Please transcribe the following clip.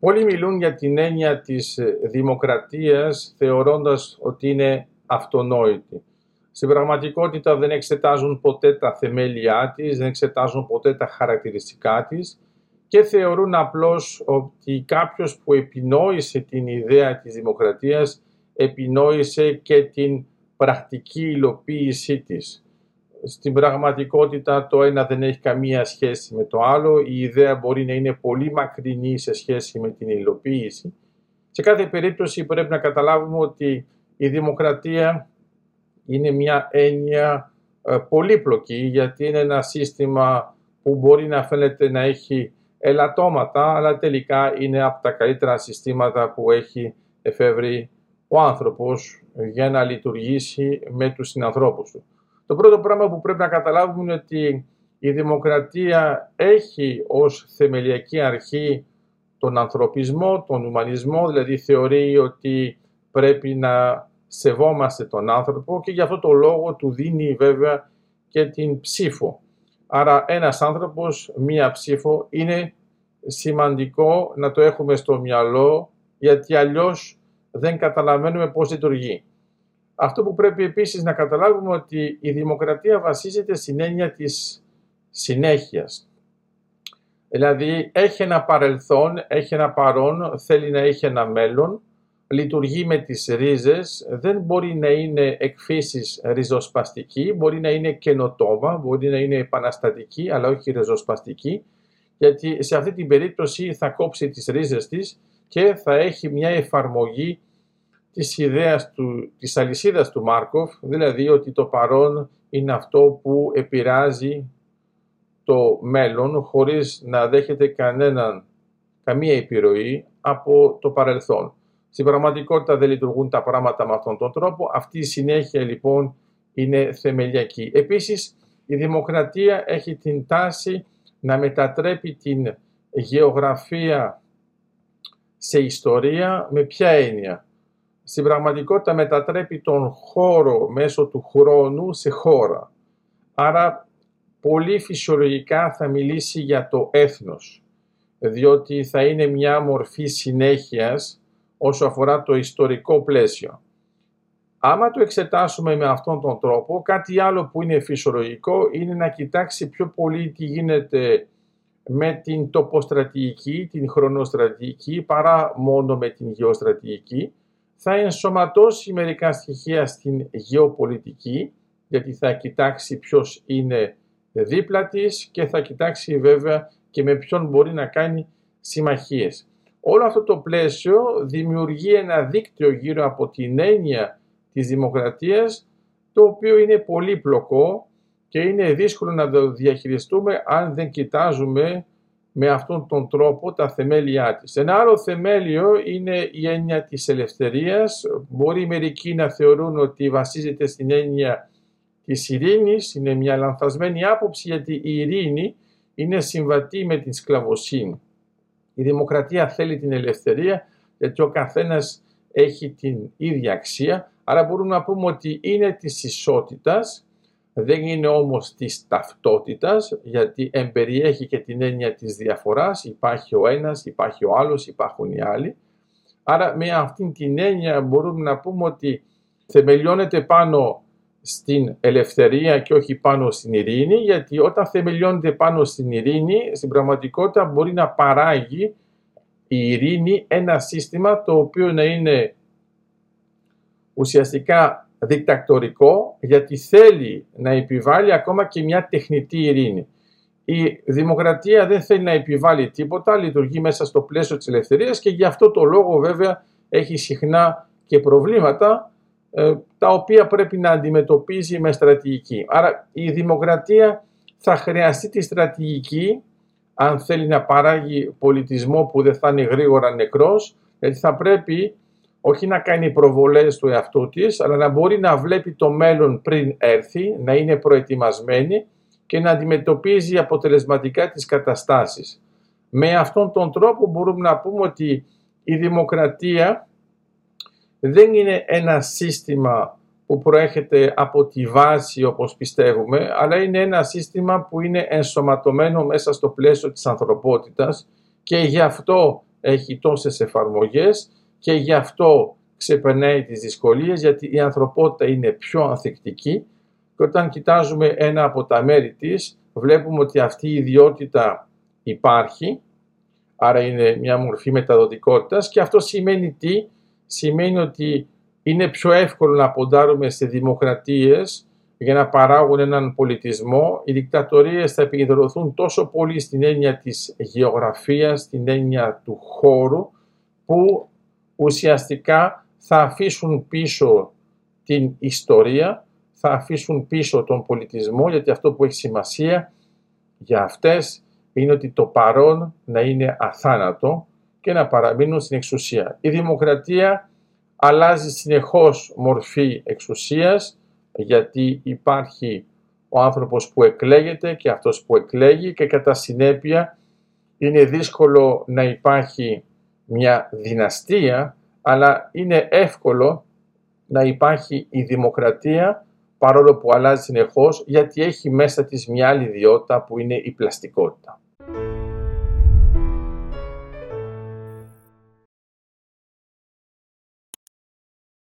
Πολλοί μιλούν για την έννοια της δημοκρατίας θεωρώντας ότι είναι αυτονόητη. Στην πραγματικότητα δεν εξετάζουν ποτέ τα θεμέλια της, δεν εξετάζουν ποτέ τα χαρακτηριστικά της και θεωρούν απλώς ότι κάποιος που επινόησε την ιδέα της δημοκρατίας επινόησε και την πρακτική υλοποίησή της. Στην πραγματικότητα το ένα δεν έχει καμία σχέση με το άλλο, η ιδέα μπορεί να είναι πολύ μακρινή σε σχέση με την υλοποίηση. Σε κάθε περίπτωση πρέπει να καταλάβουμε ότι η δημοκρατία είναι μια έννοια πολύπλοκη, γιατί είναι ένα σύστημα που μπορεί να φαίνεται να έχει ελαττώματα, αλλά τελικά είναι από τα καλύτερα συστήματα που έχει εφεύρει ο άνθρωπος για να λειτουργήσει με τους συνανθρώπους του. Το πρώτο πράγμα που πρέπει να καταλάβουμε είναι ότι η δημοκρατία έχει ως θεμελιακή αρχή τον ανθρωπισμό, τον ουμανισμό, δηλαδή θεωρεί ότι πρέπει να σεβόμαστε τον άνθρωπο και γι' αυτό το λόγο του δίνει βέβαια και την ψήφο. Άρα ένας άνθρωπος, μία ψήφο, είναι σημαντικό να το έχουμε στο μυαλό, γιατί αλλιώς δεν καταλαβαίνουμε πώς λειτουργεί. Αυτό που πρέπει επίσης να καταλάβουμε ότι η δημοκρατία βασίζεται στην έννοια της συνέχειας. Δηλαδή έχει ένα παρελθόν, έχει ένα παρόν, θέλει να έχει ένα μέλλον, λειτουργεί με τις ρίζες, δεν μπορεί να είναι εκφύσης ριζοσπαστική, μπορεί να είναι καινοτόμα, μπορεί να είναι επαναστατική, αλλά όχι ριζοσπαστική, γιατί σε αυτή την περίπτωση θα κόψει τις ρίζες της και θα έχει μια εφαρμογή της ιδέας της αλυσίδας του Μάρκοφ, δηλαδή ότι το παρόν είναι αυτό που επηρεάζει το μέλλον χωρίς να δέχεται καμία επιρροή από το παρελθόν. Στην πραγματικότητα δεν λειτουργούν τα πράγματα με αυτόν τον τρόπο. Αυτή η συνέχεια λοιπόν είναι θεμελιακή. Επίσης η δημοκρατία έχει την τάση να μετατρέπει την γεωγραφία σε ιστορία. Με ποια έννοια? Στην πραγματικότητα μετατρέπει τον χώρο μέσω του χρόνου σε χώρα. Άρα πολύ φυσιολογικά θα μιλήσει για το έθνος, διότι θα είναι μια μορφή συνέχειας όσο αφορά το ιστορικό πλαίσιο. Άμα το εξετάσουμε με αυτόν τον τρόπο, κάτι άλλο που είναι φυσιολογικό είναι να κοιτάξει πιο πολύ τι γίνεται με την τοποστρατηγική, την χρονοστρατηγική, παρά μόνο με την γεωστρατηγική. Θα ενσωματώσει μερικά στοιχεία στην γεωπολιτική, γιατί θα κοιτάξει ποιος είναι δίπλα της και θα κοιτάξει βέβαια και με ποιον μπορεί να κάνει συμμαχίες. Όλο αυτό το πλαίσιο δημιουργεί ένα δίκτυο γύρω από την έννοια της δημοκρατίας, το οποίο είναι πολύπλοκο και είναι δύσκολο να το διαχειριστούμε αν δεν κοιτάζουμε με αυτόν τον τρόπο τα θεμέλια της. Ένα άλλο θεμέλιο είναι η έννοια της ελευθερίας. Μπορεί μερικοί να θεωρούν ότι βασίζεται στην έννοια της ειρήνης. Είναι μια λανθασμένη άποψη, γιατί η ειρήνη είναι συμβατή με την σκλαβοσύνη. Η δημοκρατία θέλει την ελευθερία, γιατί ο καθένας έχει την ίδια αξία, άρα μπορούμε να πούμε ότι είναι της ισότητας, δεν είναι όμως της ταυτότητας, γιατί εμπεριέχει και την έννοια της διαφοράς, υπάρχει ο ένας, υπάρχει ο άλλος, υπάρχουν οι άλλοι. Άρα με αυτήν την έννοια μπορούμε να πούμε ότι θεμελιώνεται πάνω στην ελευθερία και όχι πάνω στην ειρήνη, γιατί όταν θεμελιώνεται πάνω στην ειρήνη, στην πραγματικότητα μπορεί να παράγει η ειρήνη ένα σύστημα το οποίο να είναι ουσιαστικά δικτακτορικό, γιατί θέλει να επιβάλλει ακόμα και μια τεχνητή ειρήνη. Η δημοκρατία δεν θέλει να επιβάλλει τίποτα, λειτουργεί μέσα στο πλαίσιο της ελευθερίας και γι' αυτό το λόγο βέβαια έχει συχνά και προβλήματα, τα οποία πρέπει να αντιμετωπίζει με στρατηγική. Άρα η δημοκρατία θα χρειαστεί τη στρατηγική αν θέλει να παράγει πολιτισμό που δεν θα είναι γρήγορα νεκρός, γιατί θα πρέπει όχι να κάνει προβολές του εαυτού της, αλλά να μπορεί να βλέπει το μέλλον πριν έρθει, να είναι προετοιμασμένη και να αντιμετωπίζει αποτελεσματικά τις καταστάσεις. Με αυτόν τον τρόπο μπορούμε να πούμε ότι η δημοκρατία δεν είναι ένα σύστημα που προέρχεται από τη βάση όπως πιστεύουμε, αλλά είναι ένα σύστημα που είναι ενσωματωμένο μέσα στο πλαίσιο της ανθρωπότητας και γι' αυτό έχει τόσες εφαρμογές και γι' αυτό ξεπερνάει τις δυσκολίες, γιατί η ανθρωπότητα είναι πιο ανθεκτική και όταν κοιτάζουμε ένα από τα μέρη της βλέπουμε ότι αυτή η ιδιότητα υπάρχει, άρα είναι μια μορφή μεταδοτικότητας και αυτό σημαίνει τι? Σημαίνει ότι είναι πιο εύκολο να ποντάρουμε σε δημοκρατίες για να παράγουν έναν πολιτισμό. Οι δικτατορίες θα επικεντρωθούν τόσο πολύ στην έννοια της γεωγραφίας, στην έννοια του χώρου, που ουσιαστικά θα αφήσουν πίσω την ιστορία, θα αφήσουν πίσω τον πολιτισμό, γιατί αυτό που έχει σημασία για αυτές είναι ότι το παρόν να είναι αθάνατο και να παραμείνουν στην εξουσία. Η δημοκρατία αλλάζει συνεχώς μορφή εξουσίας, γιατί υπάρχει ο άνθρωπος που εκλέγεται και αυτός που εκλέγει και κατά συνέπεια είναι δύσκολο να υπάρχει μια δυναστεία, αλλά είναι εύκολο να υπάρχει η δημοκρατία παρόλο που αλλάζει συνεχώς, γιατί έχει μέσα της μια άλλη ιδιότητα που είναι η πλαστικότητα.